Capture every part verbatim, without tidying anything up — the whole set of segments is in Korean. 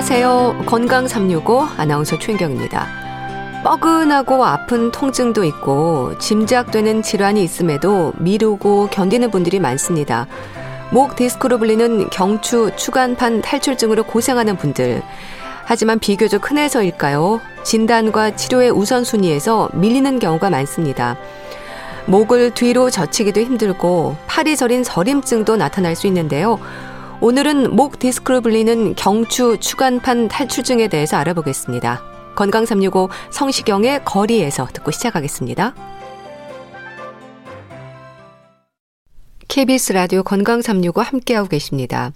안녕하세요. 건강 삼육오 아나운서 최인경입니다. 뻐근하고 아픈 통증도 있고 짐작되는 질환이 있음에도 미루고 견디는 분들이 많습니다. 목 디스크로 불리는 경추 추간판 탈출증으로 고생하는 분들. 하지만 비교적 흔해서일까요? 진단과 치료의 우선순위에서 밀리는 경우가 많습니다. 목을 뒤로 젖히기도 힘들고 팔이 저린 저림증도 나타날 수 있는데요. 오늘은 목 디스크로 불리는 경추 추간판 탈출증에 대해서 알아보겠습니다. 건강 삼육오 성시경의 거리에서 듣고 시작하겠습니다. 케이비에스 라디오 건강 삼육오 함께하고 계십니다.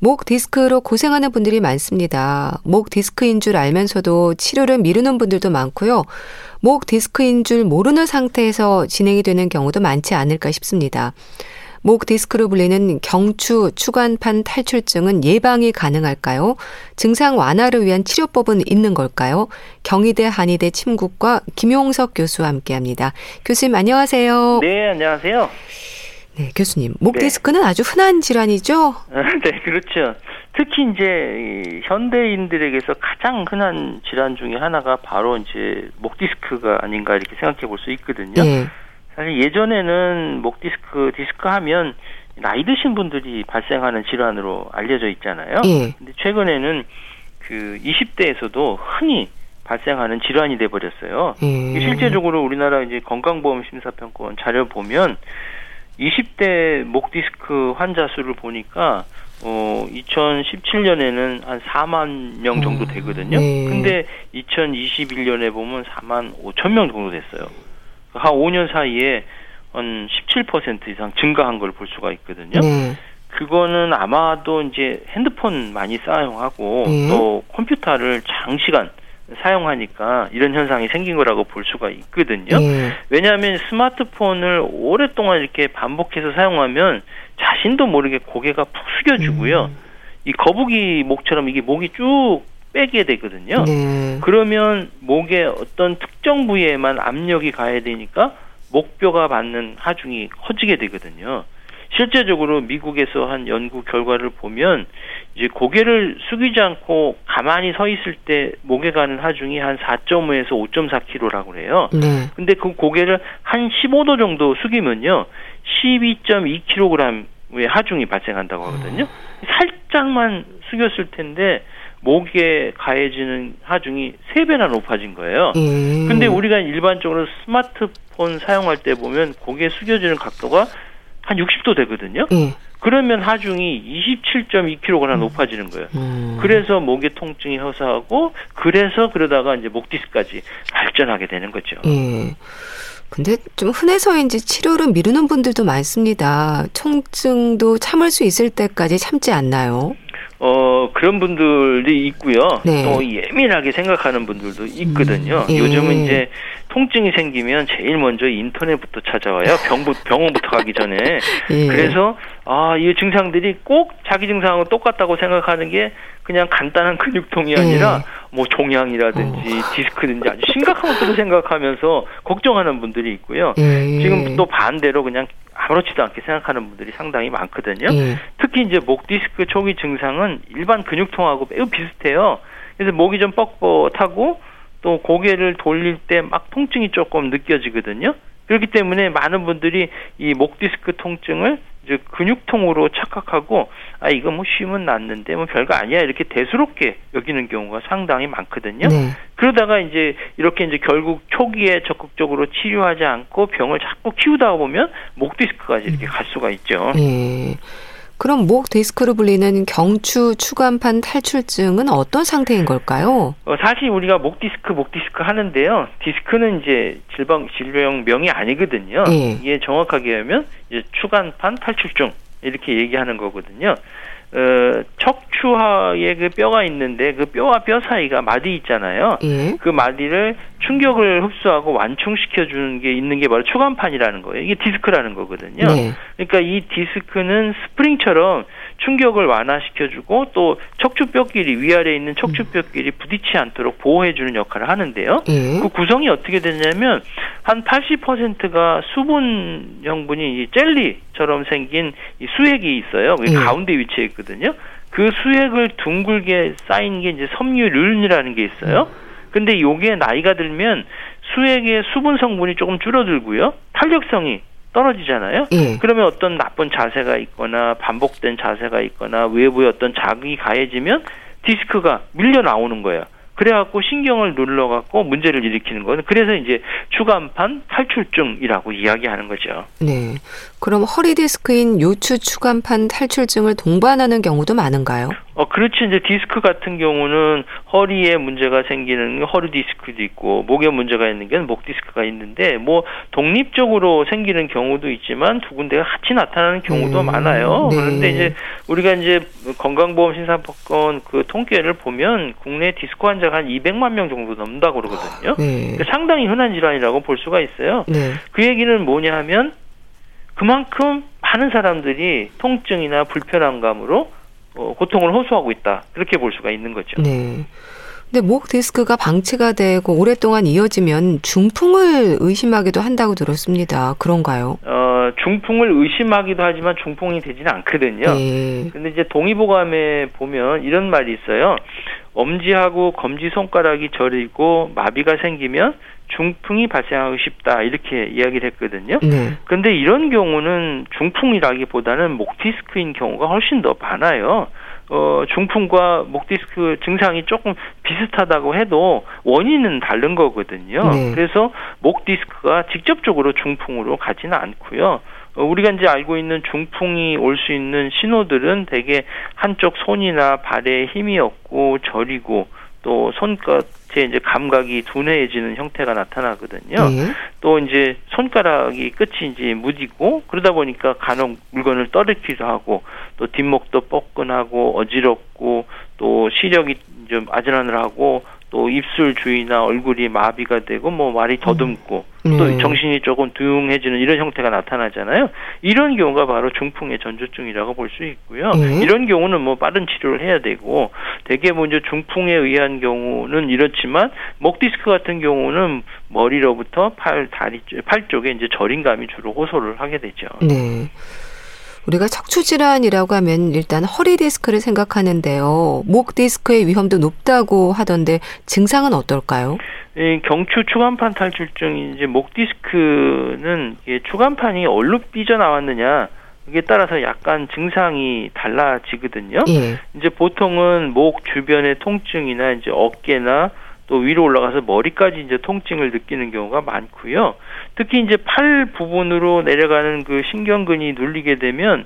목 디스크로 고생하는 분들이 많습니다. 목 디스크인 줄 알면서도 치료를 미루는 분들도 많고요. 목 디스크인 줄 모르는 상태에서 진행이 되는 경우도 많지 않을까 싶습니다. 목 디스크로 불리는 경추 추간판 탈출증은 예방이 가능할까요? 증상 완화를 위한 치료법은 있는 걸까요? 경희대 한의대 침구과 김용석 교수와 함께합니다. 교수님 안녕하세요. 네, 안녕하세요. 네, 교수님. 목 디스크는 네. 아주 흔한 질환이죠? 네, 그렇죠. 특히 이제 현대인들에게서 가장 흔한 질환 중에 하나가 바로 이제 목 디스크가 아닌가 이렇게 생각해 볼 수 있거든요. 네. 사실 예전에는 목 디스크, 디스크 하면 나이 드신 분들이 발생하는 질환으로 알려져 있잖아요. 네. 근데 최근에는 그 이십 대에서도 흔히 발생하는 질환이 돼 버렸어요. 네. 실제적으로 우리나라 이제 건강보험심사평가원 자료 보면 이십 대 목 디스크 환자 수를 보니까 어 이천십칠 년에는 한 사만 명 정도 되거든요. 네. 근데 이천이십일 년에 보면 사만 오천 명 정도 됐어요. 한 오 년 사이에 한 십칠 퍼센트 이상 증가한 걸 볼 수가 있거든요. 네. 그거는 아마도 이제 핸드폰 많이 사용하고 네. 또 컴퓨터를 장시간 사용하니까 이런 현상이 생긴 거라고 볼 수가 있거든요. 예. 왜냐하면 스마트폰을 오랫동안 이렇게 반복해서 사용하면 자신도 모르게 고개가 푹 숙여지고요. 음. 이 거북이 목처럼 이게 목이 쭉 빼게 되거든요. 예. 그러면 목에 어떤 특정 부위에만 압력이 가야 되니까 목뼈가 받는 하중이 커지게 되거든요. 실제적으로 미국에서 한 연구 결과를 보면 이제 고개를 숙이지 않고 가만히 서 있을 때 목에 가는 하중이 한 사 점 오에서 오 점 사 킬로그램라고 그래요. 네. 근데 그 고개를 한 십오 도 정도 숙이면요. 십이 점 이 킬로그램의 하중이 발생한다고 하거든요. 살짝만 숙였을 텐데 목에 가해지는 하중이 세 배나 높아진 거예요. 음. 근데 우리가 일반적으로 스마트폰 사용할 때 보면 고개 숙여지는 각도가 한 육십 도 되거든요. 예. 그러면 하중이 이십칠 점 이 킬로그램 높아지는 거예요. 음. 그래서 목의 통증이 허사하고 그래서 그러다가 이제 목 디스크까지 발전하게 되는 거죠. 예. 근데 좀 흔해서인지 치료를 미루는 분들도 많습니다. 통증도 참을 수 있을 때까지 참지 않나요? 어 그런 분들이 있고요. 네. 또 예민하게 생각하는 분들도 있거든요. 음, 예. 요즘은 이제 통증이 생기면 제일 먼저 인터넷부터 찾아와요. 병부, 병원부터 가기 전에. 예. 그래서 아, 이 증상들이 꼭 자기 증상하고 똑같다고 생각하는 게 그냥 간단한 근육통이 아니라 예. 뭐 종양이라든지 오. 디스크든지 아주 심각한 것들을 생각하면서 걱정하는 분들이 있고요. 예. 지금 또 반대로 그냥 아무렇지도 않게 생각하는 분들이 상당히 많거든요. 예. 특히 이제 목 디스크 초기 증상은 일반 근육통하고 매우 비슷해요. 그래서 목이 좀 뻣뻣하고 또 고개를 돌릴 때 막 통증이 조금 느껴지거든요. 그렇기 때문에 많은 분들이 이 목 디스크 통증을 이제 근육통으로 착각하고 아 이거 뭐 쉬면 낫는데 뭐 별거 아니야 이렇게 대수롭게 여기는 경우가 상당히 많거든요. 네. 그러다가 이제 이렇게 이제 결국 초기에 적극적으로 치료하지 않고 병을 자꾸 키우다 보면 목 디스크까지 이렇게 갈 수가 있죠. 네. 그럼 목 디스크로 불리는 경추 추간판 탈출증은 어떤 상태인 걸까요? 어, 사실 우리가 목 디스크, 목 디스크 하는데요. 디스크는 이제 질병, 질병명이 아니거든요. 네. 이게 정확하게 하면 이제 추간판 탈출증 이렇게 얘기하는 거거든요. 어, 척추하에 그 뼈가 있는데 그 뼈와 뼈 사이가 마디 있잖아요. 예. 그 마디를 충격을 흡수하고 완충시켜주는 게 있는 게 바로 추간판이라는 거예요. 이게 디스크라는 거거든요. 예. 그러니까 이 디스크는 스프링처럼 충격을 완화시켜주고 또 척추뼈끼리 위아래에 있는 척추뼈끼리 부딪히지 않도록 보호해주는 역할을 하는데요. 예. 그 구성이 어떻게 되냐면 한 팔십 퍼센트가 수분 형분이 젤리처럼 생긴 이 수액이 있어요. 예. 가운데 위치에 있거든요. 그 수액을 둥글게 쌓인 게 이제 섬유륜이라는 게 있어요. 근데 요게 나이가 들면 수액의 수분 성분이 조금 줄어들고요. 탄력성이 떨어지잖아요. 예. 그러면 어떤 나쁜 자세가 있거나 반복된 자세가 있거나 외부에 어떤 자극이 가해지면 디스크가 밀려 나오는 거예요. 그래갖고 신경을 눌러갖고 문제를 일으키는 거는 그래서 이제 추간판 탈출증이라고 이야기하는 거죠. 네. 그럼 허리 디스크인 요추 추간판 탈출증을 동반하는 경우도 많은가요? 어, 그렇지. 이제 디스크 같은 경우는 허리에 문제가 생기는 허리 디스크도 있고 목에 문제가 있는 게 목 디스크가 있는데 뭐 독립적으로 생기는 경우도 있지만 두 군데가 같이 나타나는 경우도 음, 많아요. 네. 그런데 이제 우리가 이제 건강보험심사평가원 그 통계를 보면 국내 디스크 환자 한 이백만 명 정도 넘는다 그러거든요. 네. 상당히 흔한 질환이라고 볼 수가 있어요. 네. 그 얘기는 뭐냐 하면 그만큼 많은 사람들이 통증이나 불편한 감으로 고통을 호소하고 있다. 그렇게 볼 수가 있는 거죠. 네. 근데 목 디스크가 방치가 되고 오랫동안 이어지면 중풍을 의심하기도 한다고 들었습니다. 그런가요? 어, 중풍을 의심하기도 하지만 중풍이 되지는 않거든요. 네. 근데 이제 동의보감에 보면 이런 말이 있어요. 엄지하고 검지 손가락이 저리고 마비가 생기면 중풍이 발생하기 쉽다 이렇게 이야기를 했거든요. 그런데 네. 이런 경우는 중풍이라기보다는 목 디스크인 경우가 훨씬 더 많아요. 어, 중풍과 목 디스크 증상이 조금 비슷하다고 해도 원인은 다른 거거든요. 네. 그래서 목 디스크가 직접적으로 중풍으로 가지는 않고요. 우리가 이제 알고 있는 중풍이 올 수 있는 신호들은 대개 한쪽 손이나 발에 힘이 없고 저리고 또 손끝에 이제 감각이 둔해지는 형태가 나타나거든요. 네. 또 이제 손가락이 끝이 이제 무디고 그러다 보니까 간혹 물건을 떨어뜨리기도 하고 또 뒷목도 뻐근하고 어지럽고 또 시력이 좀 아질아질하고 또 입술 주위나 얼굴이 마비가 되고 뭐 말이 더듬고 음. 또 정신이 조금 둥해지는 이런 형태가 나타나잖아요. 이런 경우가 바로 중풍의 전조증이라고 볼 수 있고요. 음. 이런 경우는 뭐 빠른 치료를 해야 되고 대개 먼저 중풍에 의한 경우는 이렇지만 목 디스크 같은 경우는 머리로부터 팔 다리 팔 쪽에 이제 저림감이 주로 호소를 하게 되죠. 네. 우리가 척추질환이라고 하면 일단 허리 디스크를 생각하는데요. 목 디스크의 위험도 높다고 하던데 증상은 어떨까요? 이 경추 추간판 탈출증, 이제 목 디스크는 이게 추간판이 어디로 삐져나왔느냐. 그게 따라서 약간 증상이 달라지거든요. 예. 이제 보통은 목 주변의 통증이나 이제 어깨나 또 위로 올라가서 머리까지 이제 통증을 느끼는 경우가 많고요. 특히 이제 팔 부분으로 내려가는 그 신경근이 눌리게 되면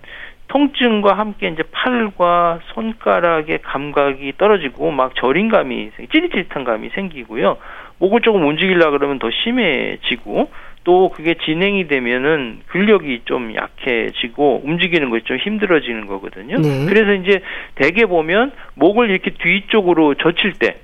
통증과 함께 이제 팔과 손가락의 감각이 떨어지고 막 저림감이 찌릿찌릿한 감이 생기고요. 목을 조금 움직이려 그러면 더 심해지고 또 그게 진행이 되면은 근력이 좀 약해지고 움직이는 것이 좀 힘들어지는 거거든요. 네. 그래서 이제 대개 보면 목을 이렇게 뒤쪽으로 젖힐 때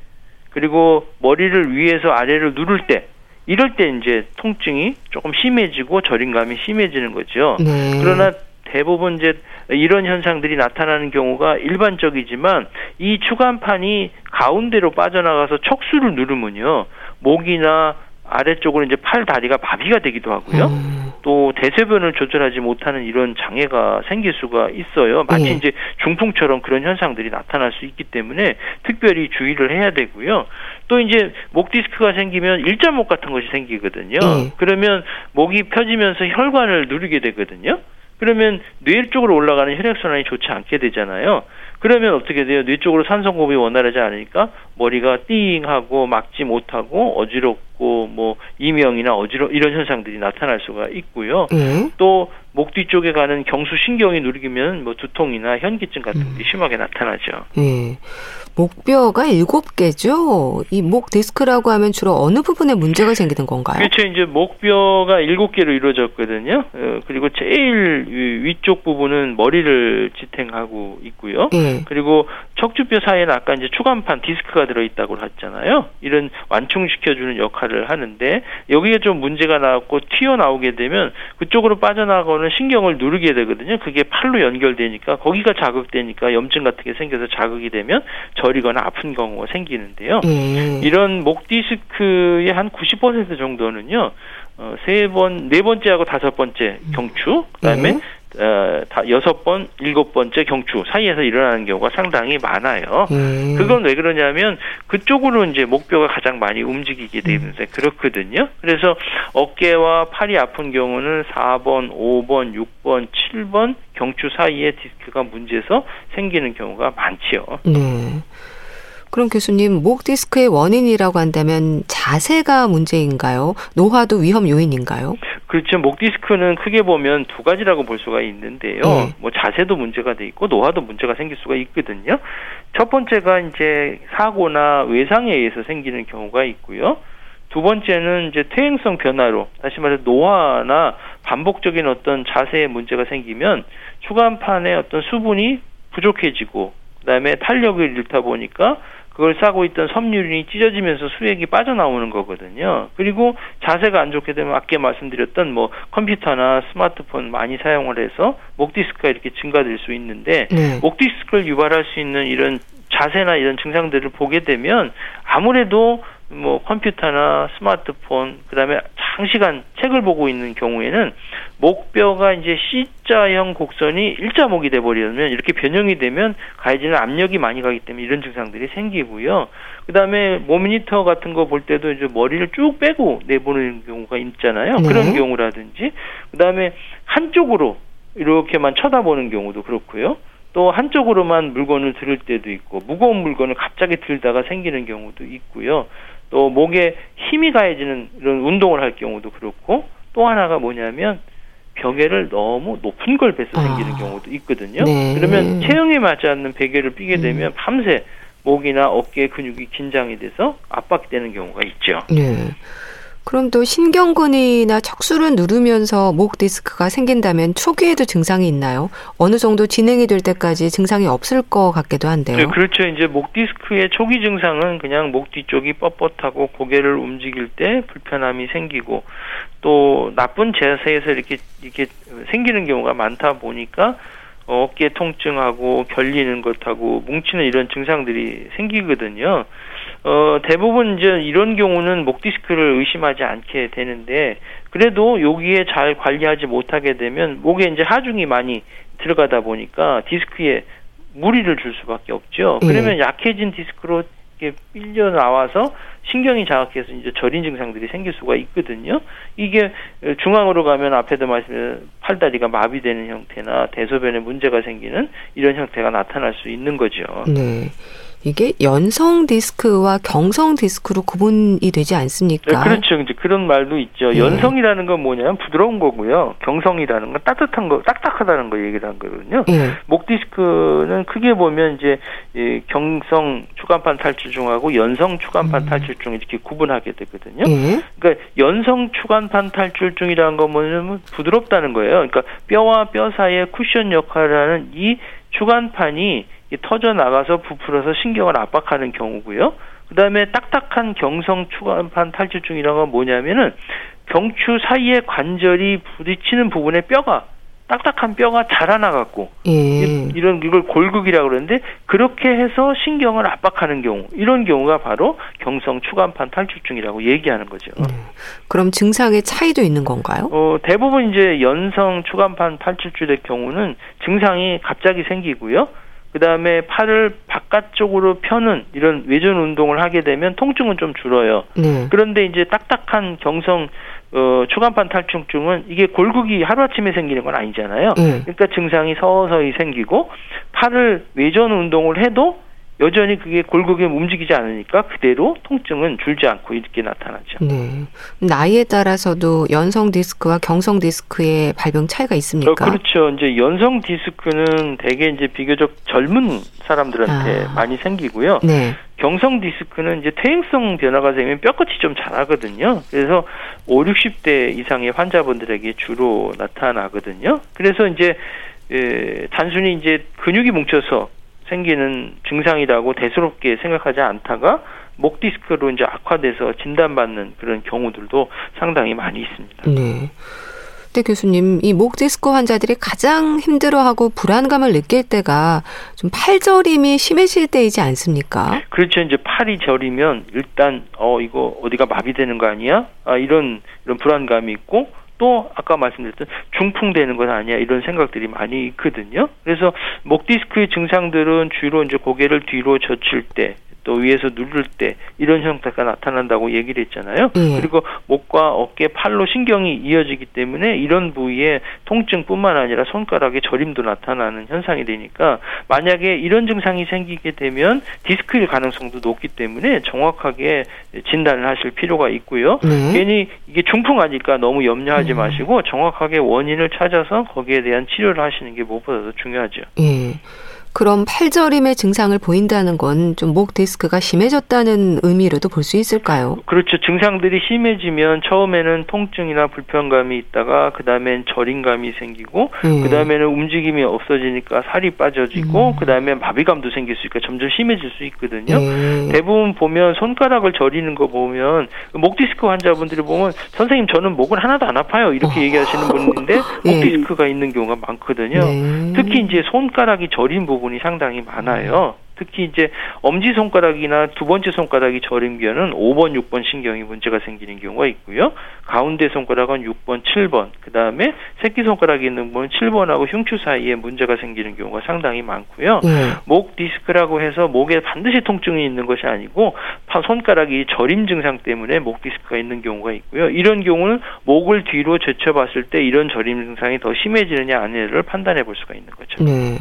그리고 머리를 위에서 아래를 누를 때 이럴 때 이제 통증이 조금 심해지고 저림감이 심해지는 거죠. 네. 그러나 대부분 이제 이런 현상들이 나타나는 경우가 일반적이지만 이 추간판이 가운데로 빠져나가서 척수를 누르면요. 목이나 아래쪽으로 이제 팔, 다리가 마비가 되기도 하고요. 음. 또 대소변을 조절하지 못하는 이런 장애가 생길 수가 있어요. 마치 예. 이제 중풍처럼 그런 현상들이 나타날 수 있기 때문에 특별히 주의를 해야 되고요. 또 이제 목 디스크가 생기면 일자목 같은 것이 생기거든요. 예. 그러면 목이 펴지면서 혈관을 누르게 되거든요. 그러면 뇌 쪽으로 올라가는 혈액순환이 좋지 않게 되잖아요. 그러면 어떻게 돼요? 뇌 쪽으로 산소 공급이 원활하지 않으니까 머리가 띵하고 막지 못하고 어지럽고 뭐 이명이나 어지러 이런 현상들이 나타날 수가 있고요. 음. 또 목 뒤쪽에 가는 경수 신경이 누르기면 뭐 두통이나 현기증 같은 게 음. 심하게 나타나죠. 네. 목뼈가 일곱 개죠. 이 목 디스크라고 하면 주로 어느 부분에 문제가 생기는 건가요? 그렇죠. 이제 목뼈가 일곱 개로 이루어졌거든요. 그리고 제일 위쪽 부분은 머리를 지탱하고 있고요. 네. 그리고 척추뼈 사이에는 아까 이제 추간판 디스크가 들어있다고 했잖아요. 이런 완충시켜주는 역할을 하는데 여기에 좀 문제가 나왔고 튀어나오게 되면 그쪽으로 빠져나가는 신경을 누르게 되거든요. 그게 팔로 연결되니까 거기가 자극되니까 염증 같은 게 생겨서 자극이 되면 저리거나 아픈 경우가 생기는데요. 음. 이런 목 디스크의 한 구십 퍼센트 정도는요. 어, 세 번, 네 번째하고 다섯 번째 경추, 그다음에 음. 어, 다 여섯 번, 일곱 번째 경추 사이에서 일어나는 경우가 상당히 많아요. 음. 그건 왜 그러냐면 그쪽으로 이제 목뼈가 가장 많이 움직이게 되면서 음. 그렇거든요. 그래서 어깨와 팔이 아픈 경우는 사 번, 오 번, 육 번, 칠 번 경추 사이에 디스크가 문제에서 생기는 경우가 많지요. 네. 그럼 교수님, 목 디스크의 원인이라고 한다면 자세가 문제인가요? 노화도 위험 요인인가요? 그렇죠. 목 디스크는 크게 보면 두 가지라고 볼 수가 있는데요. 네. 뭐 자세도 문제가 돼 있고 노화도 문제가 생길 수가 있거든요. 첫 번째가 이제 사고나 외상에 의해서 생기는 경우가 있고요. 두 번째는 이제 퇴행성 변화로, 다시 말해서 노화나 반복적인 어떤 자세의 문제가 생기면 추간판에 어떤 수분이 부족해지고 그다음에 탄력을 잃다 보니까 그걸 싸고 있던 섬유륜이 찢어지면서 수액이 빠져나오는 거거든요. 그리고 자세가 안 좋게 되면 아까 말씀드렸던 뭐 컴퓨터나 스마트폰 많이 사용을 해서 목 디스크가 이렇게 증가될 수 있는데 네. 목 디스크를 유발할 수 있는 이런 자세나 이런 증상들을 보게 되면 아무래도 뭐 컴퓨터나 스마트폰 그다음에 장시간 책을 보고 있는 경우에는 목뼈가 이제 C자형 곡선이 일자목이 돼버리면 이렇게 변형이 되면 가해지는 압력이 많이 가기 때문에 이런 증상들이 생기고요. 그다음에 모니터 같은 거 볼 때도 이제 머리를 쭉 빼고 내보는 경우가 있잖아요. 네. 그런 경우라든지 그다음에 한쪽으로 이렇게만 쳐다보는 경우도 그렇고요. 또 한쪽으로만 물건을 들을 때도 있고 무거운 물건을 갑자기 들다가 생기는 경우도 있고요. 또 목에 힘이 가해지는 이런 운동을 할 경우도 그렇고 또 하나가 뭐냐면 베개를 너무 높은 걸 베서 생기는 아, 경우도 있거든요. 네. 그러면 체형에 맞지 않는 베개를 삐게 되면 음. 밤새 목이나 어깨 근육이 긴장이 돼서 압박되는 경우가 있죠. 네. 그럼 또 신경근이나 척수를 누르면서 목 디스크가 생긴다면 초기에도 증상이 있나요? 어느 정도 진행이 될 때까지 증상이 없을 것 같기도 한데요. 네, 그렇죠. 이제 목 디스크의 초기 증상은 그냥 목 뒤쪽이 뻣뻣하고 고개를 움직일 때 불편함이 생기고 또 나쁜 자세에서 이렇게 이렇게 생기는 경우가 많다 보니까 어깨 통증하고 결리는 것하고 뭉치는 이런 증상들이 생기거든요. 어, 대부분 이제 이런 경우는 목 디스크를 의심하지 않게 되는데 그래도 여기에 잘 관리하지 못하게 되면 목에 이제 하중이 많이 들어가다 보니까 디스크에 무리를 줄 수밖에 없죠. 그러면 음. 약해진 디스크로 이렇게 삘려 나와서 신경이 자극해서 이제 저린 증상들이 생길 수가 있거든요. 이게 중앙으로 가면 앞에도 말씀드린 팔다리가 마비되는 형태나 대소변에 문제가 생기는 이런 형태가 나타날 수 있는 거죠. 네. 이게 연성 디스크와 경성 디스크로 구분이 되지 않습니까? 네, 그렇죠. 이제 그런 말도 있죠. 네. 연성이라는 건 뭐냐면 부드러운 거고요. 경성이라는 건 따뜻한 거, 딱딱하다는 거 얘기를 한 거거든요. 네. 목 디스크는 크게 보면 이제 경성 추간판 탈출증하고 연성 추간판 음. 탈출증 이렇게 구분하게 되거든요. 네. 그러니까 연성 추간판 탈출증이라는 건 뭐냐면 부드럽다는 거예요. 그러니까 뼈와 뼈 사이에 쿠션 역할을 하는 이 추간판이 터져 나가서 부풀어서 신경을 압박하는 경우고요. 그다음에 딱딱한 경성 추간판 탈출증이라는 건 뭐냐면은 경추 사이에 관절이 부딪히는 부분에 뼈가 딱딱한 뼈가 자라나갖고 음. 이런 이걸 골극이라고 그러는데 그렇게 해서 신경을 압박하는 경우 이런 경우가 바로 경성 추간판 탈출증이라고 얘기하는 거죠. 음. 그럼 증상의 차이도 있는 건가요? 어, 대부분 이제 연성 추간판 탈출증의 경우는 증상이 갑자기 생기고요. 그 다음에 팔을 바깥쪽으로 펴는 이런 외전 운동을 하게 되면 통증은 좀 줄어요. 네. 그런데 이제 딱딱한 경성 어, 추간판 탈출증은 이게 골극이 하루아침에 생기는 건 아니잖아요. 네. 그러니까 증상이 서서히 생기고 팔을 외전 운동을 해도 여전히 그게 골격이 움직이지 않으니까 그대로 통증은 줄지 않고 이렇게 나타나죠. 네. 나이에 따라서도 연성 디스크와 경성 디스크의 발병 차이가 있습니까? 어, 그렇죠. 이제 연성 디스크는 대개 이제 비교적 젊은 사람들한테 아. 많이 생기고요. 네. 경성 디스크는 이제 퇴행성 변화가 생기면 뼈끝이 좀 자라거든요. 그래서 오십, 육십 대 이상의 환자분들에게 주로 나타나거든요. 그래서 이제 에, 단순히 이제 근육이 뭉쳐서 생기는 증상이라고 대수롭게 생각하지 않다가 목 디스크로 이제 악화돼서 진단받는 그런 경우들도 상당히 많이 있습니다. 네. 네, 교수님, 이 목 디스크 환자들이 가장 힘들어하고 불안감을 느낄 때가 좀 팔저림이 심해질 때이지 않습니까? 그렇죠. 이제 팔이 저리면 일단 어 이거 어디가 마비되는 거 아니야? 아 이런 이런 불안감이 있고 또 아까 말씀드렸던 중풍되는 건 아니야 이런 생각들이 많이 있거든요. 그래서 목 디스크의 증상들은 주로 이제 고개를 뒤로 젖힐 때, 또 위에서 누를 때 이런 형태가 나타난다고 얘기를 했잖아요. 예. 그리고 목과 어깨, 팔로 신경이 이어지기 때문에 이런 부위에 통증뿐만 아니라 손가락의 저림도 나타나는 현상이 되니까 만약에 이런 증상이 생기게 되면 디스크일 가능성도 높기 때문에 정확하게 진단을 하실 필요가 있고요. 네. 괜히 이게 중풍 아닐까 너무 염려하지 음. 마시고 정확하게 원인을 찾아서 거기에 대한 치료를 하시는 게 무엇보다도 중요하죠. 예. 그럼 팔저림의 증상을 보인다는 건 좀 목 디스크가 심해졌다는 의미로도 볼 수 있을까요? 그렇죠. 증상들이 심해지면 처음에는 통증이나 불편감이 있다가 그다음엔 저림감이 생기고 음. 그다음에는 움직임이 없어지니까 살이 빠져지고 음. 그다음엔 마비감도 생길 수 있고 점점 심해질 수 있거든요. 음. 대부분 보면 손가락을 저리는 거 보면 목 디스크 환자분들이 보면 선생님 저는 목은 하나도 안 아파요. 이렇게 어. 얘기하시는 분인데 예. 목 디스크가 있는 경우가 많거든요. 네. 특히 이제 손가락이 저린 부분 이 상당히 많아요. 특히 이제 엄지손가락이나 두 번째 손가락이 저림견은 오 번, 육 번 신경이 문제가 생기는 경우가 있고요. 가운데 손가락은 육 번, 칠 번. 그다음에 새끼손가락이 있는 부분은 칠 번하고 흉추 사이에 문제가 생기는 경우가 상당히 많고요. 네. 목 디스크라고 해서 목에 반드시 통증이 있는 것이 아니고 손가락이 저림 증상 때문에 목 디스크가 있는 경우가 있고요. 이런 경우는 목을 뒤로 제쳐봤을 때 이런 저림 증상이 더 심해지느냐 아니냐를 판단해 볼 수가 있는 거죠. 네.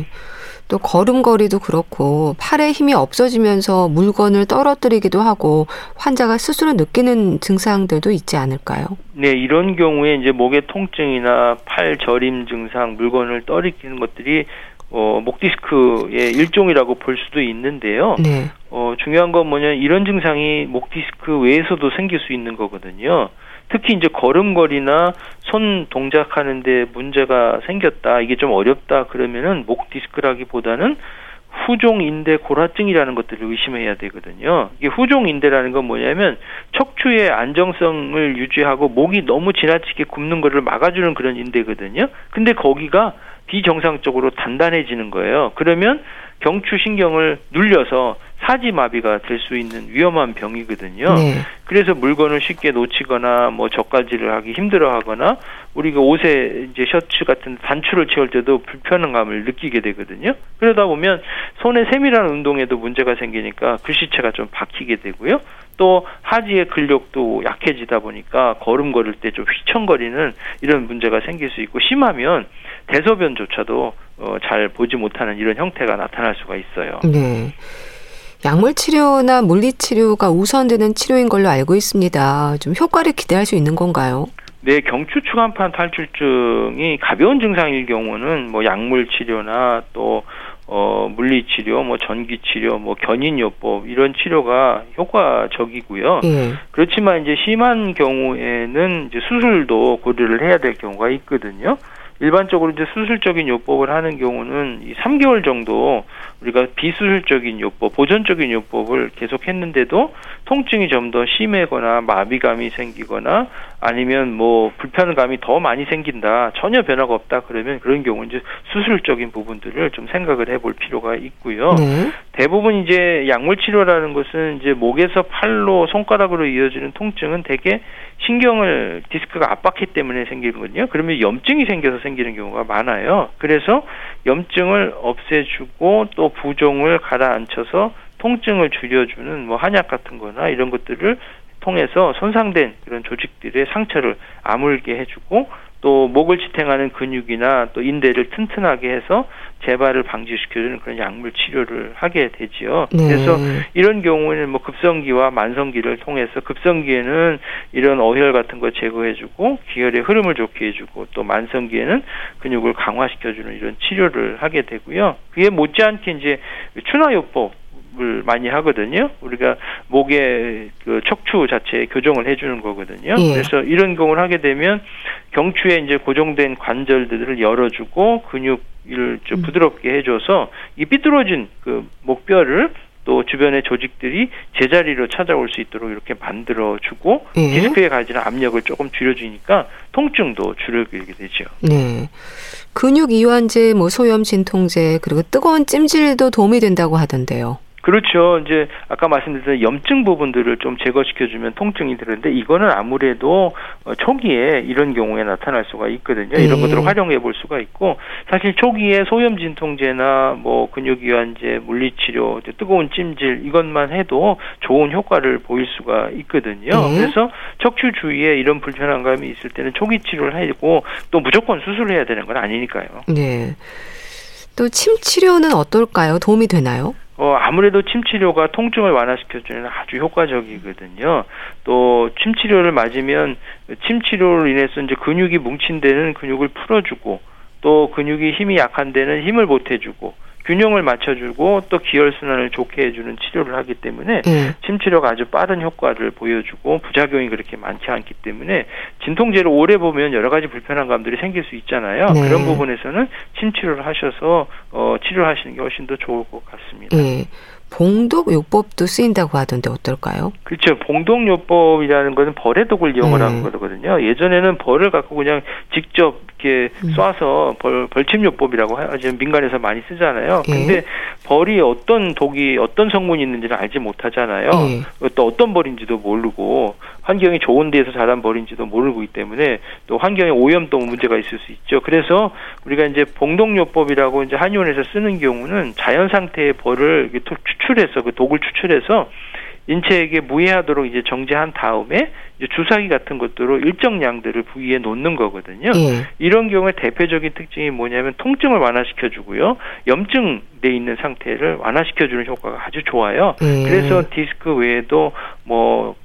또 걸음걸이도 그렇고 팔에 힘이 없어지면서 물건을 떨어뜨리기도 하고 환자가 스스로 느끼는 증상들도 있지 않을까요? 네, 이런 경우에 이제 목의 통증이나 팔 저림 증상, 물건을 떨어뜨리는 것들이 어, 목 디스크의 일종이라고 볼 수도 있는데요. 네. 어, 중요한 건 뭐냐면 이런 증상이 목 디스크 외에서도 생길 수 있는 거거든요. 특히 이제 걸음걸이나 손 동작하는 데 문제가 생겼다, 이게 좀 어렵다 그러면은 목 디스크라기보다는 후종인대 골화증이라는 것들을 의심해야 되거든요. 이게 후종인대라는 건 뭐냐면 척추의 안정성을 유지하고 목이 너무 지나치게 굽는 거를 막아주는 그런 인대거든요. 근데 거기가 비정상적으로 단단해지는 거예요. 그러면 경추신경을 눌려서 사지마비가 될 수 있는 위험한 병이거든요. 네. 그래서 물건을 쉽게 놓치거나 뭐 젓가지를 하기 힘들어하거나 우리가 옷에 이제 셔츠 같은 단추를 채울 때도 불편함을 느끼게 되거든요. 그러다 보면 손의 세밀한 운동에도 문제가 생기니까 글씨체가 좀 박히게 되고요. 또 하지의 근력도 약해지다 보니까 걸음 걸을 때 좀 휘청거리는 이런 문제가 생길 수 있고 심하면 대소변조차도 어, 잘 보지 못하는 이런 형태가 나타날 수가 있어요. 네. 약물치료나 물리치료가 우선되는 치료인 걸로 알고 있습니다. 좀 효과를 기대할 수 있는 건가요? 네, 경추추간판 탈출증이 가벼운 증상일 경우는 뭐 약물치료나 또 어, 물리치료, 뭐 전기치료, 뭐 견인요법 이런 치료가 효과적이고요. 예. 그렇지만 이제 심한 경우에는 이제 수술도 고려를 해야 될 경우가 있거든요. 일반적으로 이제 수술적인 요법을 하는 경우는 이 삼 개월 정도 우리가 비수술적인 요법, 보존적인 요법을 계속 했는데도 통증이 좀 더 심해거나 마비감이 생기거나 아니면 뭐 불편감이 더 많이 생긴다, 전혀 변화가 없다 그러면 그런 경우는 이제 수술적인 부분들을 좀 생각을 해볼 필요가 있고요. 네. 대부분 이제 약물 치료라는 것은 이제 목에서 팔로 손가락으로 이어지는 통증은 대개 신경을 디스크가 압박했기 때문에 생기거든요. 그러면 염증이 생겨서 생기는 경우가 많아요. 그래서 염증을 없애주고 또 부종을 가라앉혀서 통증을 줄여주는 뭐 한약 같은 거나 이런 것들을 통해서 손상된 그런 조직들의 상처를 아물게 해주고 또 목을 지탱하는 근육이나 또 인대를 튼튼하게 해서 재발을 방지시켜주는 그런 약물 치료를 하게 되지요. 네. 그래서 이런 경우에는 뭐 급성기와 만성기를 통해서 급성기에는 이런 어혈 같은 거 제거해주고 기혈의 흐름을 좋게 해주고 또 만성기에는 근육을 강화시켜주는 이런 치료를 하게 되고요. 그에 못지않게 이제 추나요법 을 많이 하거든요. 우리가 목의 그 척추 자체에 교정을 해주는 거거든요. 예. 그래서 이런 경우를 하게 되면 경추에 이제 고정된 관절들을 열어주고 근육을 좀 음. 부드럽게 해줘서 이 삐뚤어진 그 목뼈를 또 주변의 조직들이 제자리로 찾아올 수 있도록 이렇게 만들어주고 예. 디스크에 가지는 압력을 조금 줄여주니까 통증도 줄여주게 되죠. 네. 근육 이완제, 뭐 소염 진통제 그리고 뜨거운 찜질도 도움이 된다고 하던데요. 그렇죠. 이제 아까 말씀드렸던 염증 부분들을 좀 제거시켜주면 통증이 드는데 이거는 아무래도 초기에 이런 경우에 나타날 수가 있거든요. 네. 이런 것들을 활용해 볼 수가 있고, 사실 초기에 소염 진통제나 뭐 근육이완제, 물리치료, 뜨거운 찜질 이것만 해도 좋은 효과를 보일 수가 있거든요. 네. 그래서 척추 주위에 이런 불편한 감이 있을 때는 초기 치료를 하고 또 무조건 수술해야 되는 건 아니니까요. 네. 또 침치료는 어떨까요? 도움이 되나요? 어, 아무래도 침치료가 통증을 완화시켜주는 아주 효과적이거든요. 또, 침치료를 맞으면, 침치료로 인해서 이제 근육이 뭉친 데는 근육을 풀어주고, 또 근육이 힘이 약한 데는 힘을 보태주고, 균형을 맞춰주고 또 기혈순환을 좋게 해주는 치료를 하기 때문에 네. 침치료가 아주 빠른 효과를 보여주고 부작용이 그렇게 많지 않기 때문에 진통제를 오래 보면 여러 가지 불편한 감들이 생길 수 있잖아요. 네. 그런 부분에서는 침치료를 하셔서 어, 치료하시는 게 훨씬 더 좋을 것 같습니다. 네. 봉독요법도 쓰인다고 하던데 어떨까요? 그렇죠. 봉독요법이라는 것은 벌의 독을 이용을 네. 한 거거든요. 예전에는 벌을 갖고 그냥 직접 이렇게 음. 쏴서 벌, 벌침요법이라고 지금 민간에서 많이 쓰잖아요. 네. 근데 벌이 어떤 독이 어떤 성분이 있는지를 알지 못하잖아요. 네. 또 어떤 벌인지도 모르고 환경이 좋은 데에서 자란 벌인지도 모르기 때문에 또 환경에 오염도 문제가 있을 수 있죠. 그래서 우리가 이제 봉독요법이라고 이제 한의원에서 쓰는 경우는 자연 상태의 벌을 이렇게 추출해서 그 독을 추출해서 인체에게 무해하도록 이제 정제한 다음에 이제 주사기 같은 것들로 일정량들을 부위에 놓는 거거든요. 예. 이런 경우에 대표적인 특징이 뭐냐면 통증을 완화시켜주고요. 염증돼 있는 상태를 완화시켜주는 효과가 아주 좋아요. 예. 그래서 디스크 외에도 뭐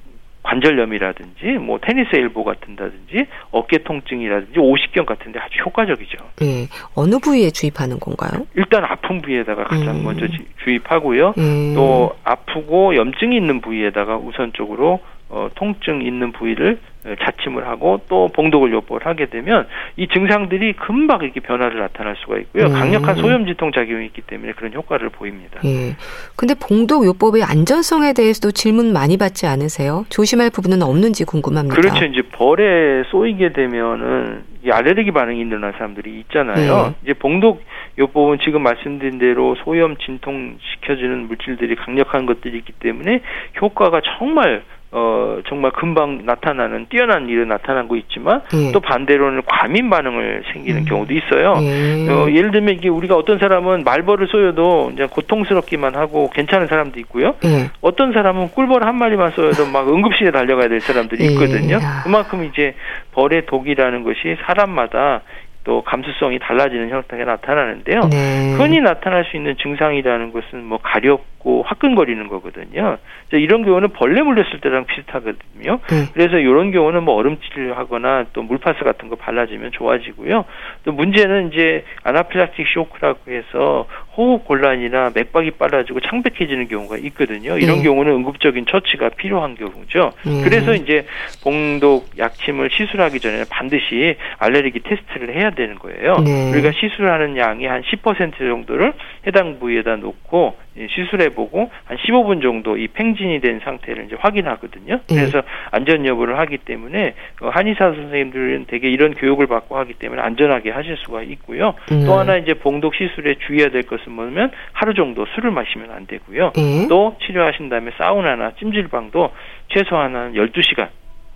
관절염이라든지 뭐 테니스 엘보 같은다든지 어깨 통증이라든지 오십견 같은데 아주 효과적이죠. 네, 어느 부위에 주입하는 건가요? 일단 아픈 부위에다가 가장 음. 먼저 주입하고요. 음. 또 아프고 염증이 있는 부위에다가 우선적으로 어, 통증 있는 부위를 자침을 하고 또 봉독을 요법을 하게 되면 이 증상들이 금방 이렇게 변화를 나타날 수가 있고요. 음. 강력한 소염진통 작용이 있기 때문에 그런 효과를 보입니다. 예. 근데 봉독 요법의 안전성에 대해서도 질문 많이 받지 않으세요? 조심할 부분은 없는지 궁금합니다. 그렇죠. 이제 벌에 쏘이게 되면은 이 알레르기 반응이 일어난 사람들이 있잖아요. 네. 이제 봉독 요법은 지금 말씀드린 대로 소염 진통시켜주는 물질들이 강력한 것들이 있기 때문에 효과가 정말 어 정말 금방 나타나는 뛰어난 일은 나타나고 있지만 네. 또 반대로는 과민 반응을 생기는 음. 경우도 있어요. 네. 어, 예를 들면 이게 우리가 어떤 사람은 말벌을 쏘여도 이제 고통스럽기만 하고 괜찮은 사람도 있고요. 네. 어떤 사람은 꿀벌 한 마리만 쏘여도 막 응급실에 달려가야 될 사람들이 있거든요. 네. 그만큼 이제 벌의 독이라는 것이 사람마다 또 감수성이 달라지는 형태가 나타나는데요. 네. 흔히 나타날 수 있는 증상이라는 것은 뭐 가렵고 화끈거리는 거거든요. 이런 경우는 벌레 물렸을 때랑 비슷하거든요. 네. 그래서 이런 경우는 뭐 얼음치를 하거나 또 물파스 같은 거 발라주면 좋아지고요. 또 문제는 이제 아나필락틱 쇼크라고 해서 호흡곤란이나 맥박이 빨라지고 창백해지는 경우가 있거든요. 이런 네. 경우는 응급적인 처치가 필요한 경우죠. 네. 그래서 이제 봉독 약침을 시술하기 전에는 반드시 알레르기 테스트를 해야 되는 거예요. 네. 우리가 시술하는 양이 한 십 퍼센트 정도를 해당 부위에다 놓고 시술해보고 한 십오 분 정도 이 팽진이 된 상태를 이제 확인하거든요. 그래서 네. 안전 여부를 하기 때문에 한의사 선생님들은 되게 이런 교육을 받고 하기 때문에 안전하게 하실 수가 있고요. 네. 또 하나 이제 봉독 시술에 주의해야 될 것은 뭐냐면 하루 정도 술을 마시면 안 되고요. 네. 또 치료하신 다음에 사우나나 찜질방도 최소한 한 열두 시간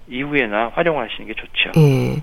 이후에나 활용하시는 게 좋죠. 네.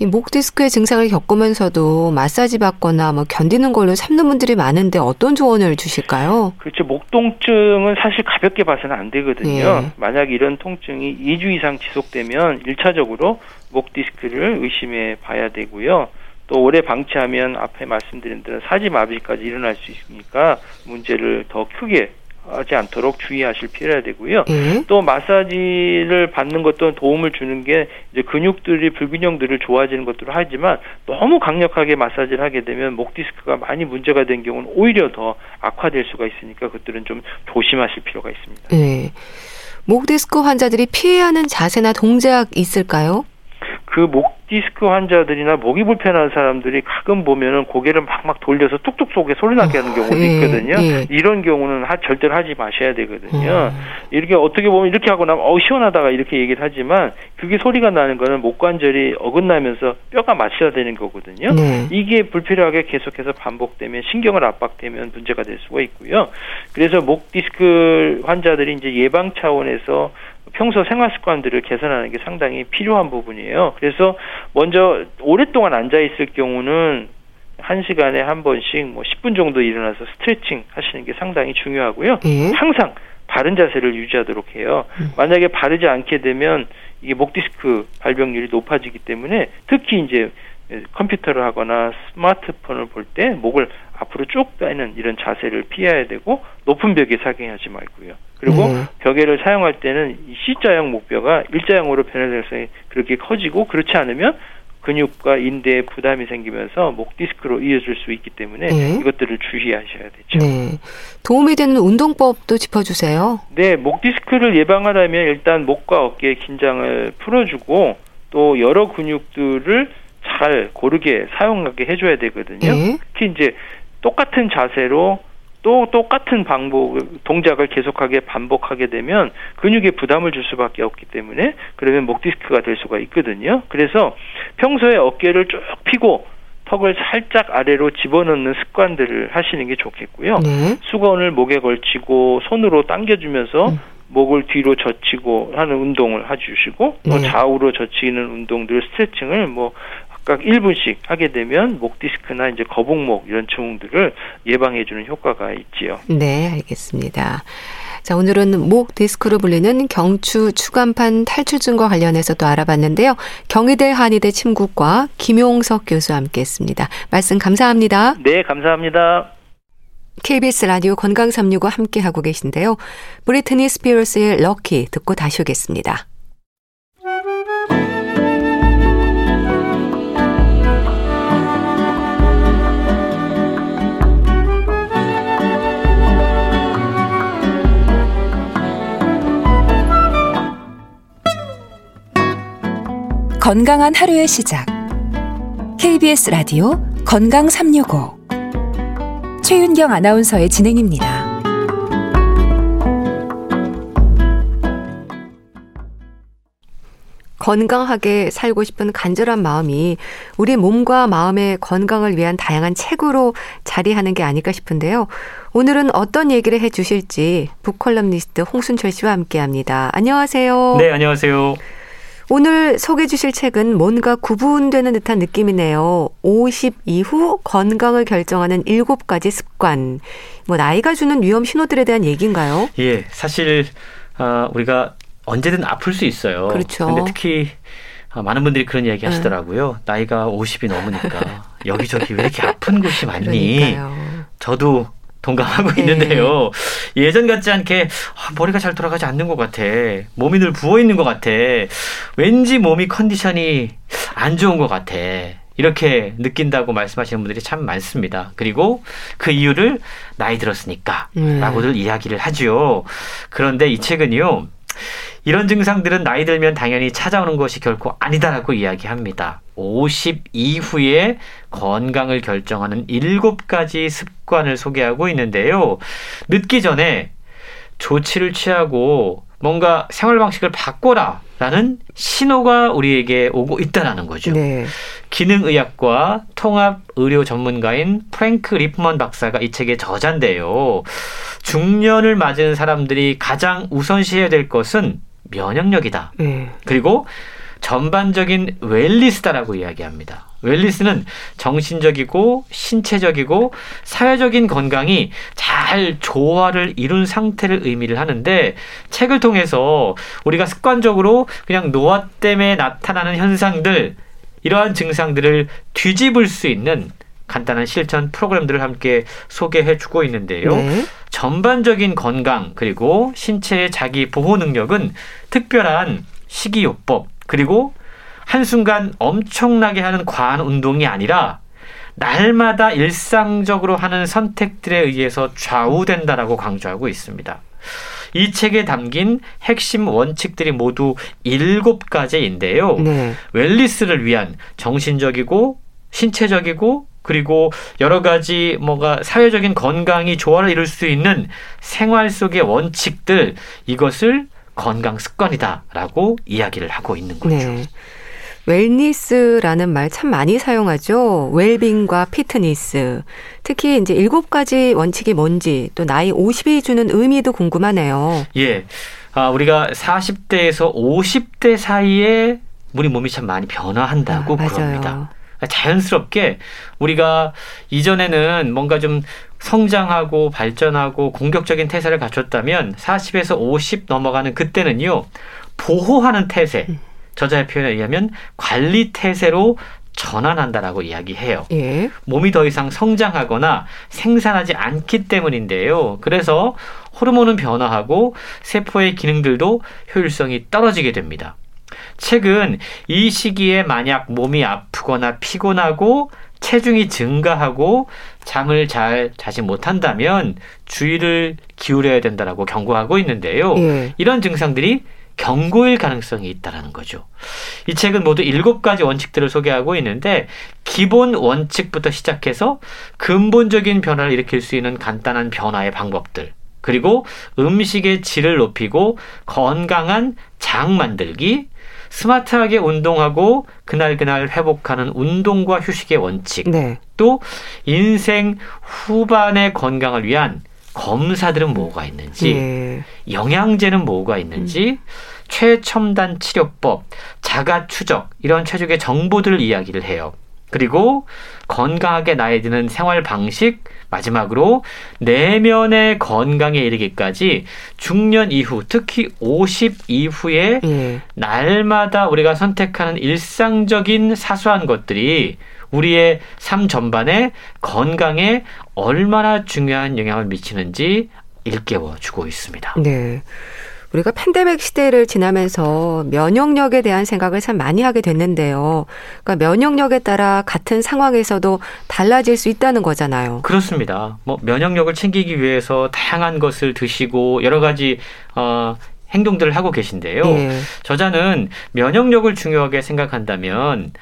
이 목 디스크의 증상을 겪으면서도 마사지 받거나 뭐 견디는 걸로 삼는 분들이 많은데 어떤 조언을 주실까요? 그렇죠. 목 통증은 사실 가볍게 봐서는 안 되거든요. 예. 만약 이런 통증이 이 주 이상 지속되면 일차적으로 목 디스크를 의심해 봐야 되고요. 또 오래 방치하면 앞에 말씀드린 대로 사지마비까지 일어날 수 있으니까 문제를 더 크게 하지 않도록 주의하실 필요가 되고요. 음. 또 마사지를 받는 것도 도움을 주는 게 이제 근육들이 불균형들을 좋아지는 것들을 하지만 너무 강력하게 마사지를 하게 되면 목 디스크가 많이 문제가 된 경우는 오히려 더 악화될 수가 있으니까 그것들은 좀 조심하실 필요가 있습니다. 네. 목 디스크 환자들이 피해야 하는 자세나 동작 있을까요? 그 목 디스크 환자들이나 목이 불편한 사람들이 가끔 보면은 고개를 막막 돌려서 뚝뚝 속에 소리 나게 하는 경우도 있거든요. 예, 예. 이런 경우는 하, 절대로 하지 마셔야 되거든요. 음. 이렇게 어떻게 보면 이렇게 하고 나면 어 시원하다가 이렇게 얘기를 하지만 그게 소리가 나는 거는 목관절이 어긋나면서 뼈가 맞춰야 되는 거거든요. 네. 이게 불필요하게 계속해서 반복되면 신경을 압박되면 문제가 될 수가 있고요. 그래서 목 디스크 환자들이 이제 예방 차원에서 평소 생활 습관들을 개선하는 게 상당히 필요한 부분이에요. 그래서 먼저 오랫동안 앉아 있을 경우는 한 시간에 한 번씩 뭐 십 분 정도 일어나서 스트레칭 하시는 게 상당히 중요하고요. 네. 항상 바른 자세를 유지하도록 해요. 음. 만약에 바르지 않게 되면 이게 목 디스크 발병률이 높아지기 때문에 특히 이제 컴퓨터를 하거나 스마트폰을 볼 때 목을 앞으로 쭉 빼는 이런 자세를 피해야 되고 높은 벽에 착용하지 말고요. 그리고 음. 벽에를 사용할 때는 이 C자형 목뼈가 일자형으로 변화될 가능성이 그렇게 커지고 그렇지 않으면 근육과 인대에 부담이 생기면서 목 디스크로 이어질 수 있기 때문에 네. 이것들을 주의하셔야 되죠. 네. 도움이 되는 운동법도 짚어주세요. 네. 목 디스크를 예방하려면 일단 목과 어깨의 긴장을 풀어주고 또 여러 근육들을 잘 고르게 사용하게 해줘야 되거든요. 네. 특히 이제 똑같은 자세로 또 똑같은 방법 동작을 계속하게 반복하게 되면 근육에 부담을 줄 수밖에 없기 때문에 그러면 목 디스크가 될 수가 있거든요. 그래서 평소에 어깨를 쭉 펴고 턱을 살짝 아래로 집어넣는 습관들을 하시는 게 좋겠고요. 네. 수건을 목에 걸치고 손으로 당겨주면서 음. 목을 뒤로 젖히고 하는 운동을 해주시고 네. 또 좌우로 젖히는 운동들 스트레칭을 뭐 각 일 분씩 하게 되면 목 디스크나 이제 거북목 이런 증후들을 예방해 주는 효과가 있지요. 네, 알겠습니다. 자, 오늘은 목 디스크로 불리는 경추 추간판 탈출증과 관련해서 또 알아봤는데요. 경희대 한의대 침구과 김용석 교수와 함께했습니다. 말씀 감사합니다. 네, 감사합니다. 케이비에스 라디오 건강삼육오와 함께하고 계신데요. 브리트니 스피어스의 럭키 듣고 다시 오겠습니다. 건강한 하루의 시작. 케이비에스 라디오 건강삼육오. 최윤경 아나운서의 진행입니다. 건강하게 살고 싶은 간절한 마음이 우리 몸과 마음의 건강을 위한 다양한 책으로 자리하는 게 아닐까 싶은데요. 오늘은 어떤 얘기를 해 주실지 북컬럼니스트 홍순철 씨와 함께합니다. 안녕하세요. 네, 안녕하세요. 오늘 소개해 주실 책은 뭔가 구분되는 듯한 느낌이네요. 오십 이후 건강을 결정하는 일곱 가지 습관. 뭐 나이가 주는 위험 신호들에 대한 얘기인가요? 예, 사실 어, 우리가 언제든 아플 수 있어요. 그렇죠. 근데 특히 많은 분들이 그런 이야기 하시더라고요. 응. 나이가 오십이 넘으니까 여기저기 왜 이렇게 아픈 곳이 많니? 그러니까요. 저도 동감하고 네. 있는데요. 예전 같지 않게 아, 머리가 잘 돌아가지 않는 것 같아. 몸이 늘 부어있는 것 같아. 왠지 몸이 컨디션이 안 좋은 것 같아. 이렇게 느낀다고 말씀하시는 분들이 참 많습니다. 그리고 그 이유를 나이 들었으니까 음. 라고들 이야기를 하죠. 그런데 이 책은요. 이런 증상들은 나이 들면 당연히 찾아오는 것이 결코 아니다라고 이야기합니다. 오십 이후에 건강을 결정하는 일곱 가지 습관을 소개하고 있는데요. 늦기 전에 조치를 취하고 뭔가 생활 방식을 바꿔라라는 신호가 우리에게 오고 있다라는 거죠. 네. 기능의학과 통합의료 전문가인 프랭크 리프먼 박사가 이 책의 저자인데요. 중년을 맞은 사람들이 가장 우선시해야 될 것은 면역력이다. 음. 그리고 전반적인 웰니스다라고 이야기합니다. 웰니스는 정신적이고 신체적이고 사회적인 건강이 잘 조화를 이룬 상태를 의미를 하는데 책을 통해서 우리가 습관적으로 그냥 노화 때문에 나타나는 현상들 이러한 증상들을 뒤집을 수 있는 간단한 실천 프로그램들을 함께 소개해주고 있는데요. 네. 전반적인 건강 그리고 신체의 자기 보호 능력은 특별한 식이요법 그리고 한순간 엄청나게 하는 과한 운동이 아니라 날마다 일상적으로 하는 선택들에 의해서 좌우된다라고 강조하고 있습니다. 이 책에 담긴 핵심 원칙들이 모두 일곱 가지인데요. 네. 웰니스를 위한 정신적이고 신체적이고 그리고 여러 가지 뭐가 사회적인 건강이 조화를 이룰 수 있는 생활 속의 원칙들, 이것을 건강 습관이다라고 이야기를 하고 있는 거죠. 네. 웰니스라는 말 참 많이 사용하죠. 웰빙과 피트니스. 특히 이제 일곱 가지 원칙이 뭔지, 또 나이 오십이 주는 의미도 궁금하네요. 예. 아, 우리가 사십 대에서 오십 대 사이에 우리 몸이 참 많이 변화한다고 아, 그럽니다. 자연스럽게 우리가 이전에는 뭔가 좀 성장하고 발전하고 공격적인 태세를 갖췄다면 사십에서 오십 넘어가는 그때는요, 보호하는 태세, 저자의 표현에 의하면 관리 태세로 전환한다라고 이야기해요. 예. 몸이 더 이상 성장하거나 생산하지 않기 때문인데요. 그래서 호르몬은 변화하고 세포의 기능들도 효율성이 떨어지게 됩니다. 책은 이 시기에 만약 몸이 아프거나 피곤하고 체중이 증가하고 잠을 잘 자지 못한다면 주의를 기울여야 된다라고 경고하고 있는데요. 예. 이런 증상들이 경고일 가능성이 있다는 거죠. 이 책은 모두 일곱 가지 원칙들을 소개하고 있는데, 기본 원칙부터 시작해서 근본적인 변화를 일으킬 수 있는 간단한 변화의 방법들, 그리고 음식의 질을 높이고 건강한 장 만들기, 스마트하게 운동하고 그날그날 회복하는 운동과 휴식의 원칙, 네. 또 인생 후반의 건강을 위한 검사들은 뭐가 있는지, 네. 영양제는 뭐가 있는지, 음. 최첨단 치료법, 자가 추적, 이런 최적의 정보들을 이야기를 해요. 그리고 건강하게 나이 드는 생활 방식, 마지막으로 내면의 건강에 이르기까지 중년 이후, 특히 오십 이후에 예. 날마다 우리가 선택하는 일상적인 사소한 것들이 우리의 삶 전반에 건강에 얼마나 중요한 영향을 미치는지 일깨워주고 있습니다. 네. 우리가 팬데믹 시대를 지나면서 면역력에 대한 생각을 참 많이 하게 됐는데요. 그러니까 면역력에 따라 같은 상황에서도 달라질 수 있다는 거잖아요. 그렇습니다. 뭐 면역력을 챙기기 위해서 다양한 것을 드시고 여러 가지 어, 행동들을 하고 계신데요. 예. 저자는 면역력을 중요하게 생각한다면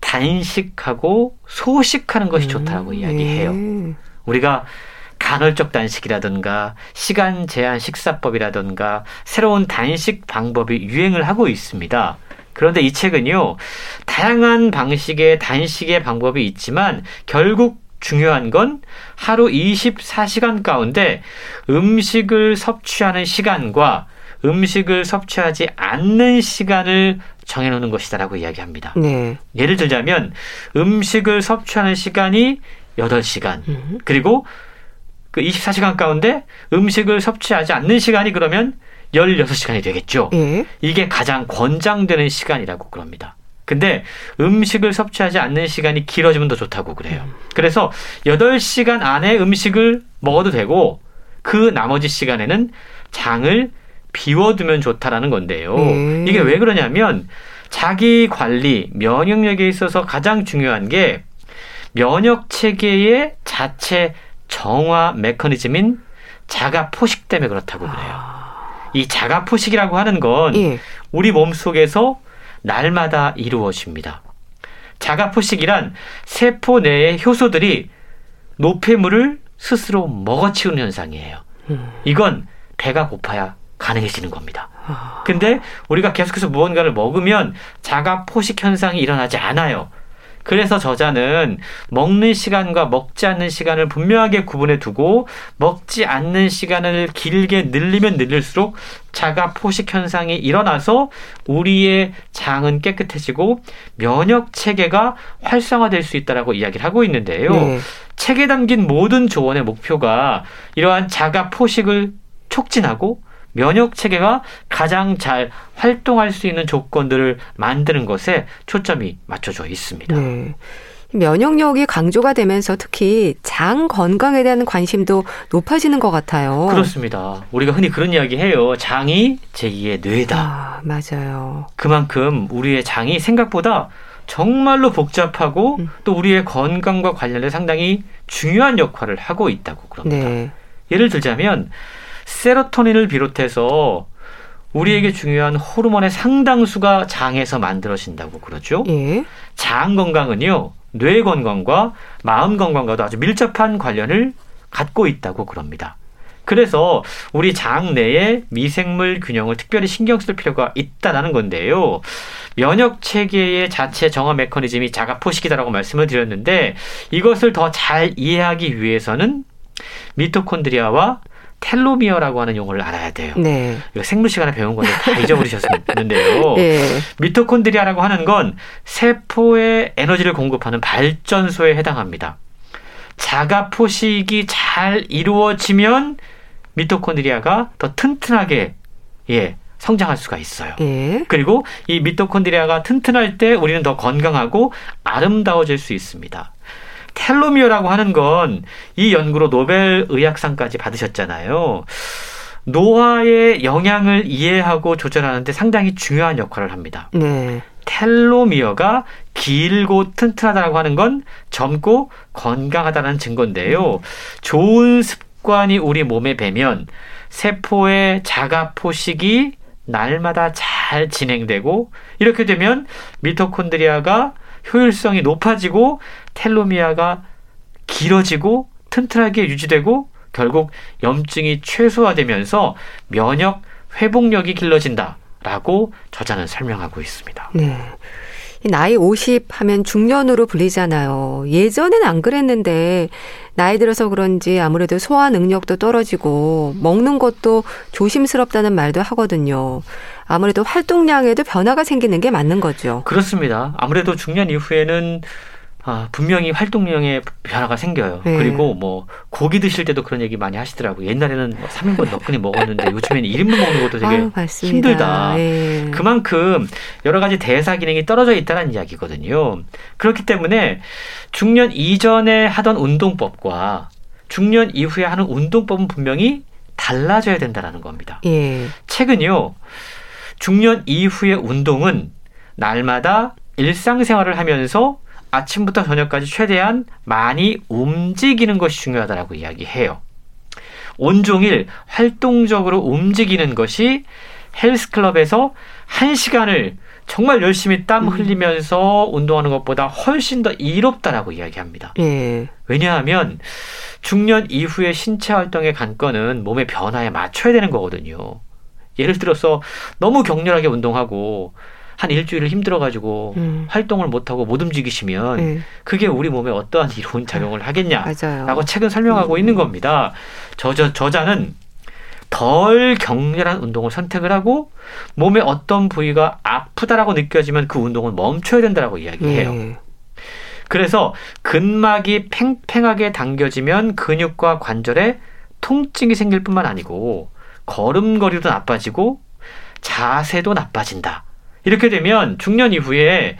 단식하고 소식하는 것이 음, 좋다고 이야기해요. 예. 우리가 간헐적 단식이라든가 시간 제한 식사법이라든가 새로운 단식 방법이 유행을 하고 있습니다. 그런데 이 책은요, 다양한 방식의 단식의 방법이 있지만 결국 중요한 건 하루 이십사 시간 가운데 음식을 섭취하는 시간과 음식을 섭취하지 않는 시간을 정해놓는 것이다라고 이야기합니다. 네. 예를 들자면 음식을 섭취하는 시간이 여덟 시간, 그리고 그 이십사 시간 가운데 음식을 섭취하지 않는 시간이 그러면 열여섯 시간이 되겠죠. 예. 이게 가장 권장되는 시간이라고 그럽니다. 근데 음식을 섭취하지 않는 시간이 길어지면 더 좋다고 그래요. 음. 그래서 여덟 시간 안에 음식을 먹어도 되고 그 나머지 시간에는 장을 비워두면 좋다라는 건데요. 음. 이게 왜 그러냐면 자기 관리, 면역력에 있어서 가장 중요한 게 면역체계의 자체 정화 메커니즘인 자가 포식 때문에 그렇다고 그래요. 아... 이 자가 포식이라고 하는 건 예. 우리 몸속에서 날마다 이루어집니다. 자가 포식이란 세포 내의 효소들이 노폐물을 스스로 먹어치우는 현상이에요. 음... 이건 배가 고파야 가능해지는 겁니다. 아... 근데 우리가 계속해서 무언가를 먹으면 자가 포식 현상이 일어나지 않아요. 그래서 저자는 먹는 시간과 먹지 않는 시간을 분명하게 구분해 두고 먹지 않는 시간을 길게 늘리면 늘릴수록 자가 포식 현상이 일어나서 우리의 장은 깨끗해지고 면역 체계가 활성화될 수 있다라고 이야기를 하고 있는데요. 네. 책에 담긴 모든 조언의 목표가 이러한 자가 포식을 촉진하고 면역 체계가 가장 잘 활동할 수 있는 조건들을 만드는 것에 초점이 맞춰져 있습니다. 네. 면역력이 강조가 되면서 특히 장 건강에 대한 관심도 높아지는 것 같아요. 그렇습니다. 우리가 흔히 그런 이야기해요. 장이 제이의 뇌다. 아, 맞아요. 그만큼 우리의 장이 생각보다 정말로 복잡하고 음. 또 우리의 건강과 관련해 상당히 중요한 역할을 하고 있다고 그럽니다. 네. 예를 들자면 세로토닌을 비롯해서 우리에게 중요한 호르몬의 상당수가 장에서 만들어진다고 그러죠. 예. 장 건강은요, 뇌 건강과 마음 건강과도 아주 밀접한 관련을 갖고 있다고 그럽니다. 그래서 우리 장 내에 미생물 균형을 특별히 신경 쓸 필요가 있다는 건데요. 면역체계의 자체 정화 메커니즘이 자가포식이다라고 말씀을 드렸는데, 이것을 더 잘 이해하기 위해서는 미토콘드리아와 텔로미어라고 하는 용어를 알아야 돼요. 네. 이거 생물 시간에 배운 건데 다 잊어버리셨는데요. 네. 미토콘드리아라고 하는 건 세포에 에너지를 공급하는 발전소에 해당합니다. 자가포식이 잘 이루어지면 미토콘드리아가 더 튼튼하게 예, 성장할 수가 있어요. 예. 그리고 이 미토콘드리아가 튼튼할 때 우리는 더 건강하고 아름다워질 수 있습니다. 텔로미어라고 하는 건 이 연구로 노벨 의학상까지 받으셨잖아요. 노화의 영향을 이해하고 조절하는 데 상당히 중요한 역할을 합니다. 네. 텔로미어가 길고 튼튼하다고 하는 건 젊고 건강하다는 증거인데요. 음. 좋은 습관이 우리 몸에 배면 세포의 자가포식이 날마다 잘 진행되고, 이렇게 되면 미토콘드리아가 효율성이 높아지고 텔로미어가 길어지고 튼튼하게 유지되고 결국 염증이 최소화되면서 면역 회복력이 길러진다라고 저자는 설명하고 있습니다. 네. 나이 오십 하면 중년으로 불리잖아요. 예전엔 안 그랬는데 나이 들어서 그런지 아무래도 소화 능력도 떨어지고 먹는 것도 조심스럽다는 말도 하거든요. 아무래도 활동량에도 변화가 생기는 게 맞는 거죠. 그렇습니다. 아무래도 중년 이후에는 아, 분명히 활동량에 변화가 생겨요. 네. 그리고 뭐 고기 드실 때도 그런 얘기 많이 하시더라고요. 옛날에는 뭐 삼 인분 너끈히 먹었는데 요즘에는 일 인분 먹는 것도 되게 아유, 힘들다. 네. 그만큼 여러 가지 대사 기능이 떨어져 있다는 이야기거든요. 그렇기 때문에 중년 이전에 하던 운동법과 중년 이후에 하는 운동법은 분명히 달라져야 된다는 겁니다. 네. 최근요, 중년 이후의 운동은 날마다 일상생활을 하면서 아침부터 저녁까지 최대한 많이 움직이는 것이 중요하다라고 이야기해요. 온종일 활동적으로 움직이는 것이 헬스클럽에서 한 시간을 정말 열심히 땀 흘리면서 음. 운동하는 것보다 훨씬 더 이롭다라고 이야기합니다. 예. 왜냐하면 중년 이후의 신체 활동의 관건은 몸의 변화에 맞춰야 되는 거거든요. 예를 들어서 너무 격렬하게 운동하고 한 일주일을 힘들어가지고 음. 활동을 못하고 못 움직이시면 음. 그게 우리 몸에 어떠한 이로운 작용을 하겠냐라고 맞아요. 책은 설명하고 음. 있는 겁니다. 저자, 저자는 덜 격렬한 운동을 선택을 하고 몸의 어떤 부위가 아프다라고 느껴지면 그 운동을 멈춰야 된다라고 이야기해요. 음. 그래서 근막이 팽팽하게 당겨지면 근육과 관절에 통증이 생길 뿐만 아니고 걸음걸이도 나빠지고 자세도 나빠진다. 이렇게 되면 중년 이후에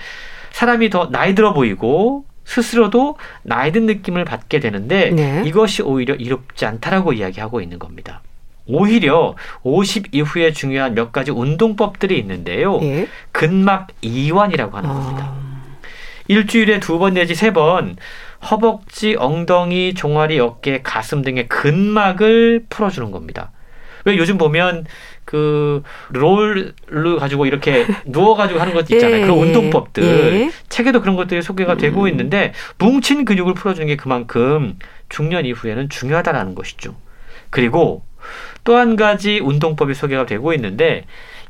사람이 더 나이 들어 보이고 스스로도 나이 든 느낌을 받게 되는데 네. 이것이 오히려 이롭지 않다라고 이야기하고 있는 겁니다. 오히려 오십 이후에 중요한 몇 가지 운동법들이 있는데요. 네. 근막 이완이라고 하는 겁니다. 어... 일주일에 두 번 내지 세 번 허벅지, 엉덩이, 종아리, 어깨, 가슴 등의 근막을 풀어주는 겁니다. 왜 요즘 보면 그 롤을 가지고 이렇게 누워가지고 하는 것도 있잖아요. 예, 그런 운동법들. 예. 책에도 그런 것들이 소개가 음. 되고 있는데 뭉친 근육을 풀어주는 게 그만큼 중년 이후에는 중요하다라는 것이죠. 그리고 또 한 가지 운동법이 소개가 되고 있는데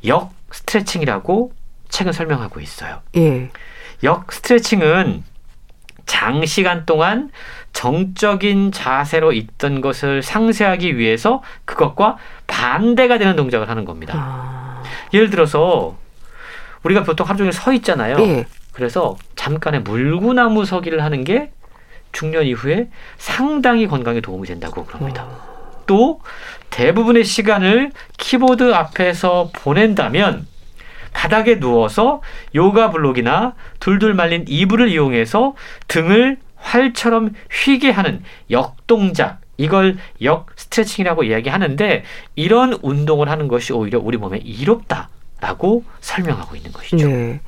역 스트레칭이라고 책은 설명하고 있어요. 예. 역 스트레칭은 장시간 동안 정적인 자세로 있던 것을 상쇄하기 위해서 그것과 반대가 되는 동작을 하는 겁니다. 아... 예를 들어서 우리가 보통 하루 종일 서 있잖아요. 예. 그래서 잠깐의 물구나무 서기를 하는 게 중년 이후에 상당히 건강에 도움이 된다고 그럽니다. 아... 또 대부분의 시간을 키보드 앞에서 보낸다면 바닥에 누워서 요가 블록이나 둘둘 말린 이불을 이용해서 등을 활처럼 휘게 하는 역동작, 이걸 역 스트레칭이라고 이야기하는데 이런 운동을 하는 것이 오히려 우리 몸에 이롭다라고 설명하고 있는 것이죠. 네.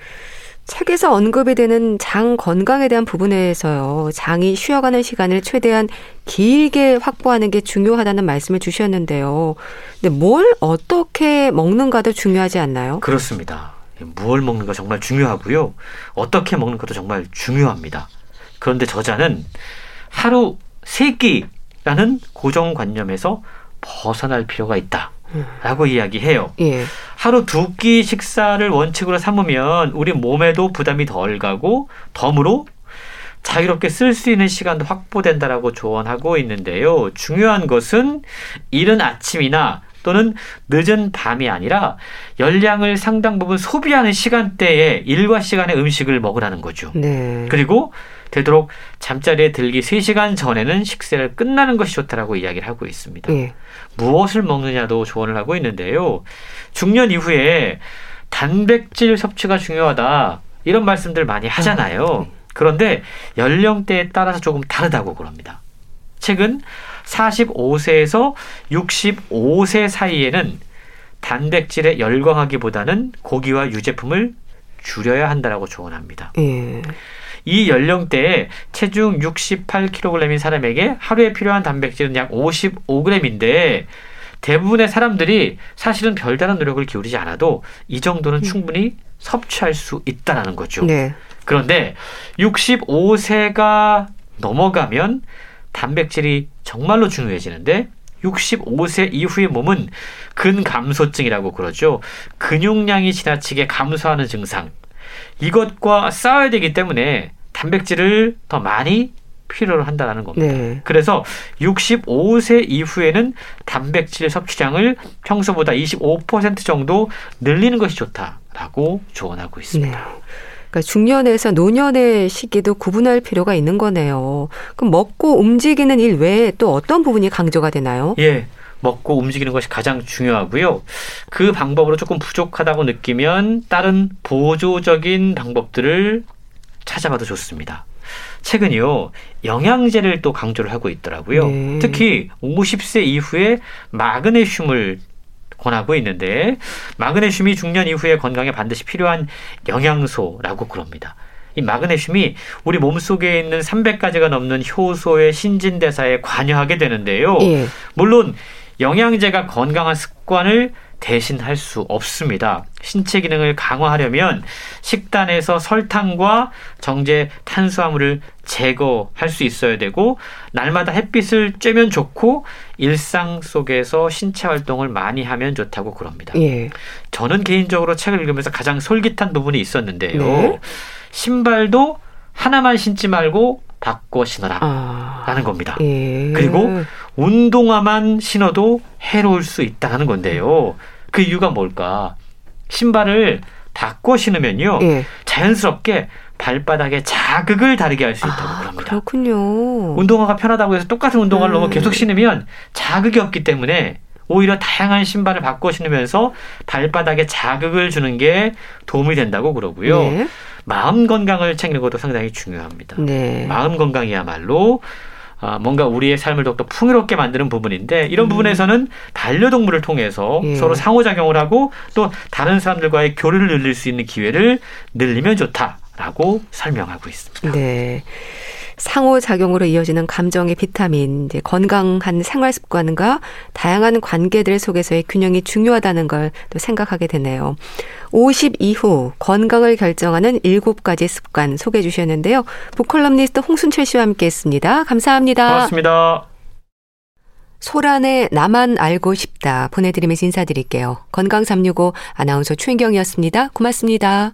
책에서 언급이 되는 장 건강에 대한 부분에서요. 장이 쉬어가는 시간을 최대한 길게 확보하는 게 중요하다는 말씀을 주셨는데요. 근데 뭘 어떻게 먹는가도 중요하지 않나요? 그렇습니다. 무엇 먹는가 정말 중요하고요. 어떻게 먹는 것도 정말 중요합니다. 그런데 저자는 하루 세 끼라는 고정관념에서 벗어날 필요가 있다. 라고 이야기해요. 예. 하루 두 끼 식사를 원칙으로 삼으면 우리 몸에도 부담이 덜 가고 덤으로 자유롭게 쓸 수 있는 시간도 확보된다라고 조언하고 있는데요. 중요한 것은 이른 아침이나 또는 늦은 밤이 아니라 열량을 상당 부분 소비하는 시간대에 일과 시간의 음식을 먹으라는 거죠. 네. 그리고 되도록 잠자리에 들기 세 시간 전에는 식사를 끝나는 것이 좋다라고 이야기를 하고 있습니다. 네. 무엇을 먹느냐도 조언을 하고 있는데요. 중년 이후에 단백질 섭취가 중요하다 이런 말씀들 많이 하잖아요. 그런데 연령대에 따라서 조금 다르다고 그럽니다. 책은 사십오 세에서 육십오 세 사이에는 단백질에 열광하기보다는 고기와 유제품을 줄여야 한다라고 조언합니다. 예. 이 연령대에 체중 육십팔 킬로그램인 사람에게 하루에 필요한 단백질은 약 오십오 그램인데 대부분의 사람들이 사실은 별다른 노력을 기울이지 않아도 이 정도는 충분히 섭취할 수 있다는 거죠. 네. 그런데 육십오 세가 넘어가면 단백질이 정말로 중요해지는데 육십오 세 이후의 몸은 근감소증이라고 그러죠. 근육량이 지나치게 감소하는 증상. 이것과 싸워야 되기 때문에 단백질을 더 많이 필요로 한다는 겁니다. 네. 그래서 육십오 세 이후에는 단백질 섭취량을 평소보다 이십오 퍼센트 정도 늘리는 것이 좋다라고 조언하고 있습니다. 네. 그러니까 중년에서 노년의 시기도 구분할 필요가 있는 거네요. 그럼 먹고 움직이는 일 외에 또 어떤 부분이 강조가 되나요? 예, 먹고 움직이는 것이 가장 중요하고요. 그 방법으로 조금 부족하다고 느끼면 다른 보조적인 방법들을 찾아봐도 좋습니다. 최근요 영양제를 또 강조를 하고 있더라고요. 네. 특히 오십 세 이후에 마그네슘을 권하고 있는데 마그네슘이 중년 이후에 건강에 반드시 필요한 영양소라고 그럽니다. 이 마그네슘이 우리 몸속에 있는 삼백 가지가 넘는 효소의 신진대사에 관여하게 되는데요. 예. 물론 영양제가 건강한 습관을 대신할 수 없습니다. 신체 기능을 강화하려면 식단에서 설탕과 정제 탄수화물을 제거할 수 있어야 되고 날마다 햇빛을 쬐면 좋고 일상 속에서 신체 활동을 많이 하면 좋다고 그럽니다. 예. 저는 개인적으로 책을 읽으면서 가장 솔깃한 부분이 있었는데요. 네. 신발도 하나만 신지 말고 바꿔 신어라 아, 라는 겁니다. 예. 그리고 운동화만 신어도 해로울 수 있다는 건데요. 그 이유가 뭘까? 신발을 바꿔 신으면요. 예. 자연스럽게 발바닥에 자극을 다르게 할 수 있다고 아, 그럽니다. 그렇군요. 운동화가 편하다고 해서 똑같은 운동화를 음. 너무 계속 신으면 자극이 없기 때문에 오히려 다양한 신발을 바꿔 신으면서 발바닥에 자극을 주는 게 도움이 된다고 그러고요. 예. 마음 건강을 챙기는 것도 상당히 중요합니다. 네. 마음 건강이야말로 뭔가 우리의 삶을 더욱더 풍요롭게 만드는 부분인데 이런 음. 부분에서는 반려동물을 통해서 예. 서로 상호작용을 하고 또 다른 사람들과의 교류를 늘릴 수 있는 기회를 늘리면 좋다라고 설명하고 있습니다. 네. 상호작용으로 이어지는 감정의 비타민, 이제 건강한 생활습관과 다양한 관계들 속에서의 균형이 중요하다는 걸 또 생각하게 되네요. 오십 이후 건강을 결정하는 일곱 가지 습관 소개해 주셨는데요. 북컬럼니스트 홍순철 씨와 함께했습니다. 감사합니다. 고맙습니다. 소란의 나만 알고 싶다 보내드리면서 인사드릴게요. 건강 삼육오 아나운서 최인경이었습니다. 고맙습니다.